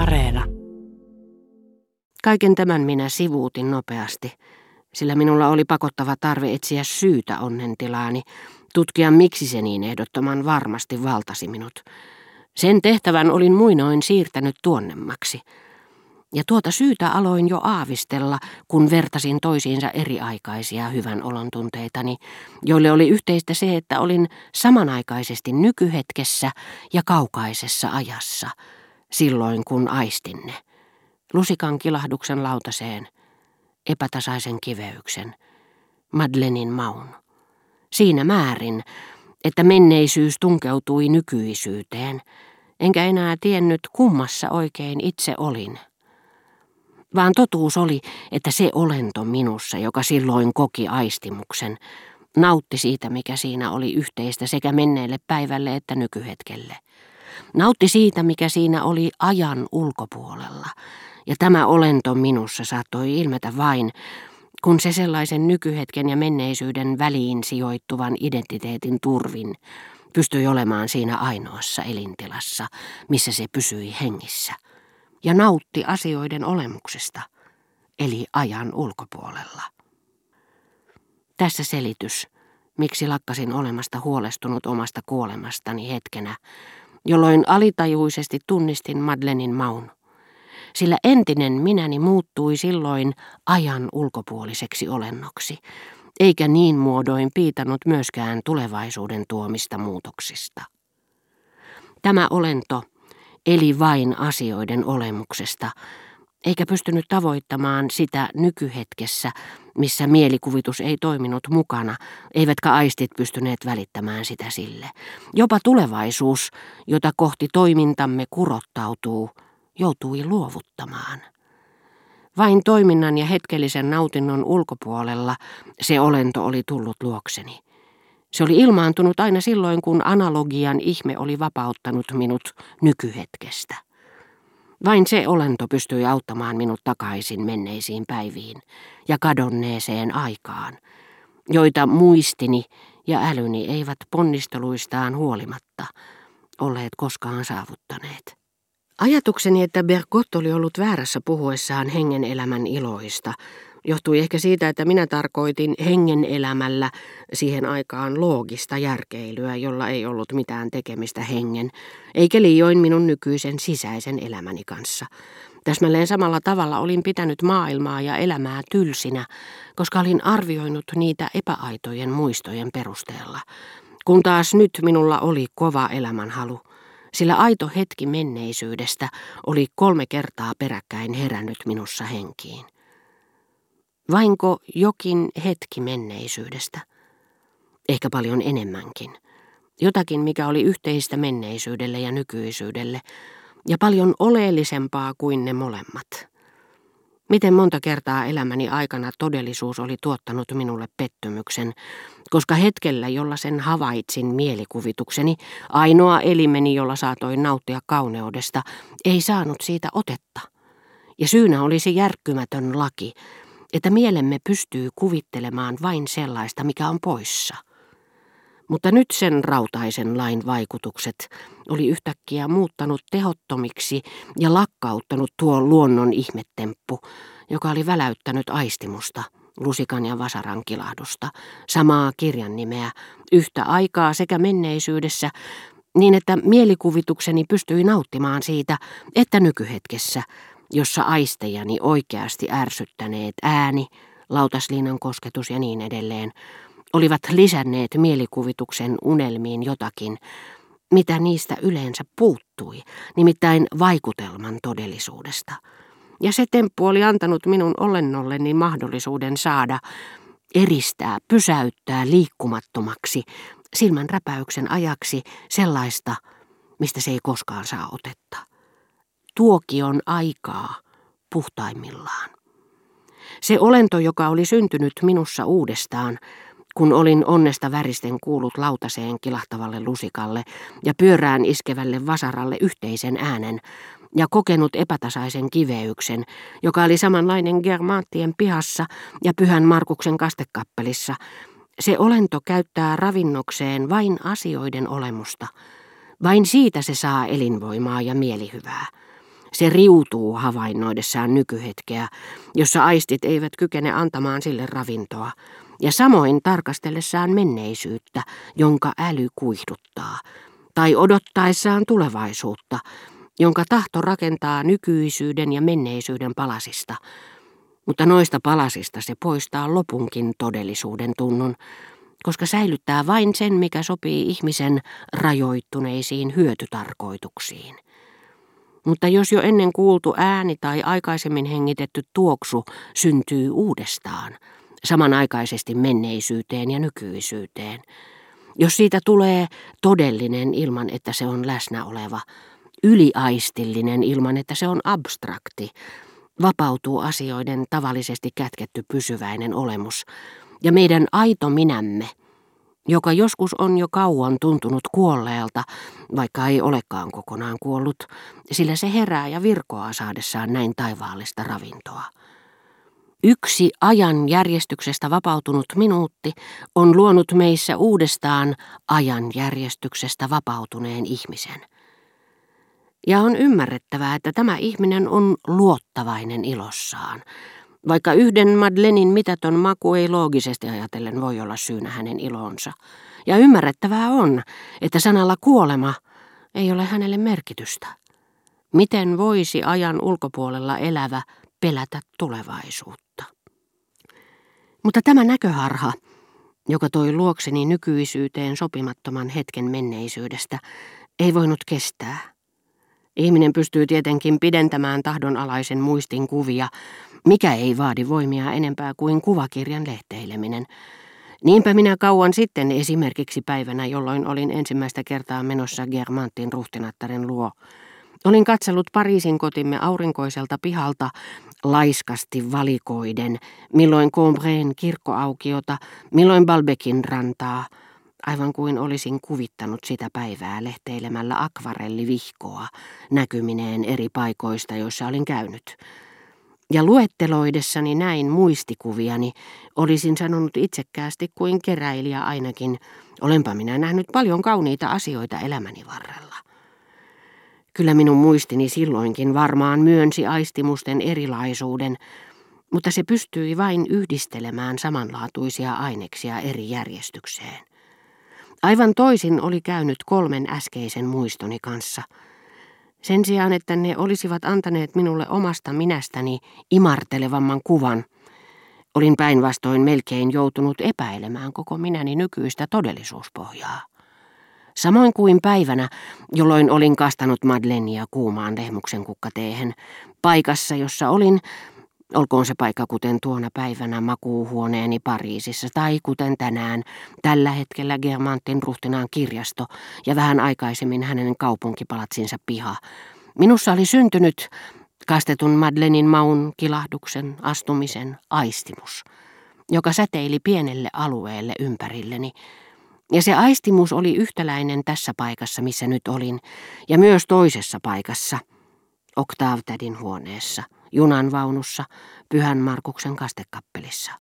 Areena. Kaiken tämän minä sivuutin nopeasti, sillä minulla oli pakottava tarve etsiä syytä onnentilaani, tutkia miksi se niin ehdottoman varmasti valtasi minut. Sen tehtävän olin muinoin siirtänyt tuonnemmaksi. Ja tuota syytä aloin jo aavistella, kun vertasin toisiinsa eriaikaisia hyvän olon tunteitani, joille oli yhteistä se, että olin samanaikaisesti nykyhetkessä ja kaukaisessa ajassa, silloin kun aistin ne. Lusikan kilahduksen lautaseen, epätasaisen kiveyksen, Madeleinin maun. Siinä määrin, että menneisyys tunkeutui nykyisyyteen, enkä enää tiennyt kummassa oikein itse olin. Vaan totuus oli, että se olento minussa, joka silloin koki aistimuksen, nautti siitä, mikä siinä oli yhteistä sekä menneelle päivälle että nykyhetkelle. Nautti siitä, mikä siinä oli ajan ulkopuolella, ja tämä olento minussa saattoi ilmetä vain, kun se sellaisen nykyhetken ja menneisyyden väliin sijoittuvan identiteetin turvin pystyi olemaan siinä ainoassa elintilassa, missä se pysyi hengissä, ja nautti asioiden olemuksesta, eli ajan ulkopuolella. Tässä selitys, miksi lakkasin olemasta huolestunut omasta kuolemastani hetkenä, jolloin alitajuisesti tunnistin Madeleinin maun, sillä entinen minäni muuttui silloin ajan ulkopuoliseksi olennoksi, eikä niin muodoin piitannut myöskään tulevaisuuden tuomista muutoksista. Tämä olento eli vain asioiden olemuksesta, eikä pystynyt tavoittamaan sitä nykyhetkessä, missä mielikuvitus ei toiminut mukana, eivätkä aistit pystyneet välittämään sitä sille. Jopa tulevaisuus, jota kohti toimintamme kurottautuu, joutui luovuttamaan. Vain toiminnan ja hetkellisen nautinnon ulkopuolella se olento oli tullut luokseni. Se oli ilmaantunut aina silloin, kun analogian ihme oli vapauttanut minut nykyhetkestä. Vain se olento pystyi auttamaan minut takaisin menneisiin päiviin ja kadonneeseen aikaan, joita muistini ja älyni eivät ponnisteluistaan huolimatta olleet koskaan saavuttaneet. Ajatukseni, että Bergotte oli ollut väärässä puhuessaan hengen elämän iloista, johtui ehkä siitä, että minä tarkoitin hengen elämällä siihen aikaan loogista järkeilyä, jolla ei ollut mitään tekemistä hengen, eikä liioin minun nykyisen sisäisen elämäni kanssa. Täsmälleen samalla tavalla olin pitänyt maailmaa ja elämää tylsinä, koska olin arvioinut niitä epäaitojen muistojen perusteella. Kun taas nyt minulla oli kova elämänhalu, sillä aito hetki menneisyydestä oli 3 kertaa peräkkäin herännyt minussa henkiin. Vainko jokin hetki menneisyydestä? Ehkä paljon enemmänkin. Jotakin, mikä oli yhteistä menneisyydelle ja nykyisyydelle, ja paljon oleellisempaa kuin ne molemmat. Miten monta kertaa elämäni aikana todellisuus oli tuottanut minulle pettymyksen, koska hetkellä, jolla sen havaitsin mielikuvitukseni, ainoa elimeni, jolla saatoin nauttia kauneudesta, ei saanut siitä otetta. Ja syynä olisi järkkymätön laki, että mielemme pystyy kuvittelemaan vain sellaista, mikä on poissa. Mutta nyt sen rautaisen lain vaikutukset oli yhtäkkiä muuttanut tehottomiksi ja lakkauttanut tuo luonnon ihmetemppu, joka oli väläyttänyt aistimusta, lusikan ja vasaran kilahdusta, samaa kirjan nimeä, yhtä aikaa sekä menneisyydessä, niin että mielikuvitukseni pystyi nauttimaan siitä, että nykyhetkessä, jossa aistejani oikeasti ärsyttäneet ääni, lautasliinan kosketus ja niin edelleen, olivat lisänneet mielikuvituksen unelmiin jotakin, mitä niistä yleensä puuttui, nimittäin vaikutelman todellisuudesta. Ja se temppu oli antanut minun olennolleni mahdollisuuden saada, eristää, pysäyttää liikkumattomaksi, silmän räpäyksen ajaksi sellaista, mistä se ei koskaan saa otetta. Tuokion aikaa puhtaimmillaan. Se olento, joka oli syntynyt minussa uudestaan, kun olin onnesta väristen kuullut lautaseen kilahtavalle lusikalle ja pyörään iskevälle vasaralle yhteisen äänen ja kokenut epätasaisen kiveyksen, joka oli samanlainen Germanttien pihassa ja Pyhän Markuksen kastekappelissa. Se olento käyttää ravinnokseen vain asioiden olemusta. Vain siitä se saa elinvoimaa ja mielihyvää. Se riutuu havainnoidessaan nykyhetkeä, jossa aistit eivät kykene antamaan sille ravintoa, ja samoin tarkastellessaan menneisyyttä, jonka äly kuihduttaa, tai odottaessaan tulevaisuutta, jonka tahto rakentaa nykyisyyden ja menneisyyden palasista. Mutta noista palasista se poistaa lopunkin todellisuuden tunnun, koska säilyttää vain sen, mikä sopii ihmisen rajoittuneisiin hyötytarkoituksiin. Mutta jos jo ennen kuultu ääni tai aikaisemmin hengitetty tuoksu syntyy uudestaan, samanaikaisesti menneisyyteen ja nykyisyyteen, jos siitä tulee todellinen ilman, että se on läsnä oleva, yliaistillinen ilman, että se on abstrakti, vapautuu asioiden tavallisesti kätketty pysyväinen olemus, ja meidän aito minämme, joka joskus on jo kauan tuntunut kuolleelta, vaikka ei olekaan kokonaan kuollut, sillä se herää ja virkoaa saadessaan näin taivaallista ravintoa. Yksi ajan järjestyksestä vapautunut minuutti on luonut meissä uudestaan ajan järjestyksestä vapautuneen ihmisen. Ja on ymmärrettävää, että tämä ihminen on luottavainen ilossaan, vaikka yhden Madeleinin mitätön maku ei loogisesti ajatellen voi olla syynä hänen ilonsa. Ja ymmärrettävää on, että sanalla kuolema ei ole hänelle merkitystä. Miten voisi ajan ulkopuolella elävä pelätä tulevaisuutta? Mutta tämä näköharha, joka toi luokseni nykyisyyteen sopimattoman hetken menneisyydestä, ei voinut kestää. Ihminen pystyy tietenkin pidentämään tahdonalaisen muistin kuvia, mikä ei vaadi voimia enempää kuin kuvakirjan lehteileminen. Niinpä minä kauan sitten, esimerkiksi päivänä, jolloin olin ensimmäistä kertaa menossa Guermantin ruhtinattaren luo, olin katsellut Pariisin kotimme aurinkoiselta pihalta laiskasti valikoiden, milloin Combren kirkkoaukiota, milloin Balbecin rantaa, aivan kuin olisin kuvittanut sitä päivää lehteilemällä akvarellivihkoa näkymineen eri paikoista, joissa olin käynyt. Ja luetteloidessani näin muistikuviani olisin sanonut itsekkäästi kuin keräilijä ainakin, olenpa minä nähnyt paljon kauniita asioita elämäni varrella. Kyllä minun muistini silloinkin varmaan myönsi aistimusten erilaisuuden, mutta se pystyi vain yhdistelemään samanlaatuisia aineksia eri järjestykseen. Aivan toisin oli käynyt kolmen äskeisen muistoni kanssa. Sen sijaan, että ne olisivat antaneet minulle omasta minästäni imartelevamman kuvan, olin päinvastoin melkein joutunut epäilemään koko minäni nykyistä todellisuuspohjaa. Samoin kuin päivänä, jolloin olin kastanut Madeleinea kuumaan lehmuksen kukkateehen, paikassa, jossa olin, olkoon se paikka kuten tuona päivänä makuuhuoneeni Pariisissa tai kuten tänään, tällä hetkellä Guermantin ruhtinaan kirjasto ja vähän aikaisemmin hänen kaupunkipalatsinsa piha. Minussa oli syntynyt kastetun Madeleinin maun, kilahduksen, astumisen aistimus, joka säteili pienelle alueelle ympärilleni. Ja se aistimus oli yhtäläinen tässä paikassa, missä nyt olin, ja myös toisessa paikassa, Octave-tädin huoneessa, junanvaunussa, Pyhän Markuksen kastekappelissa.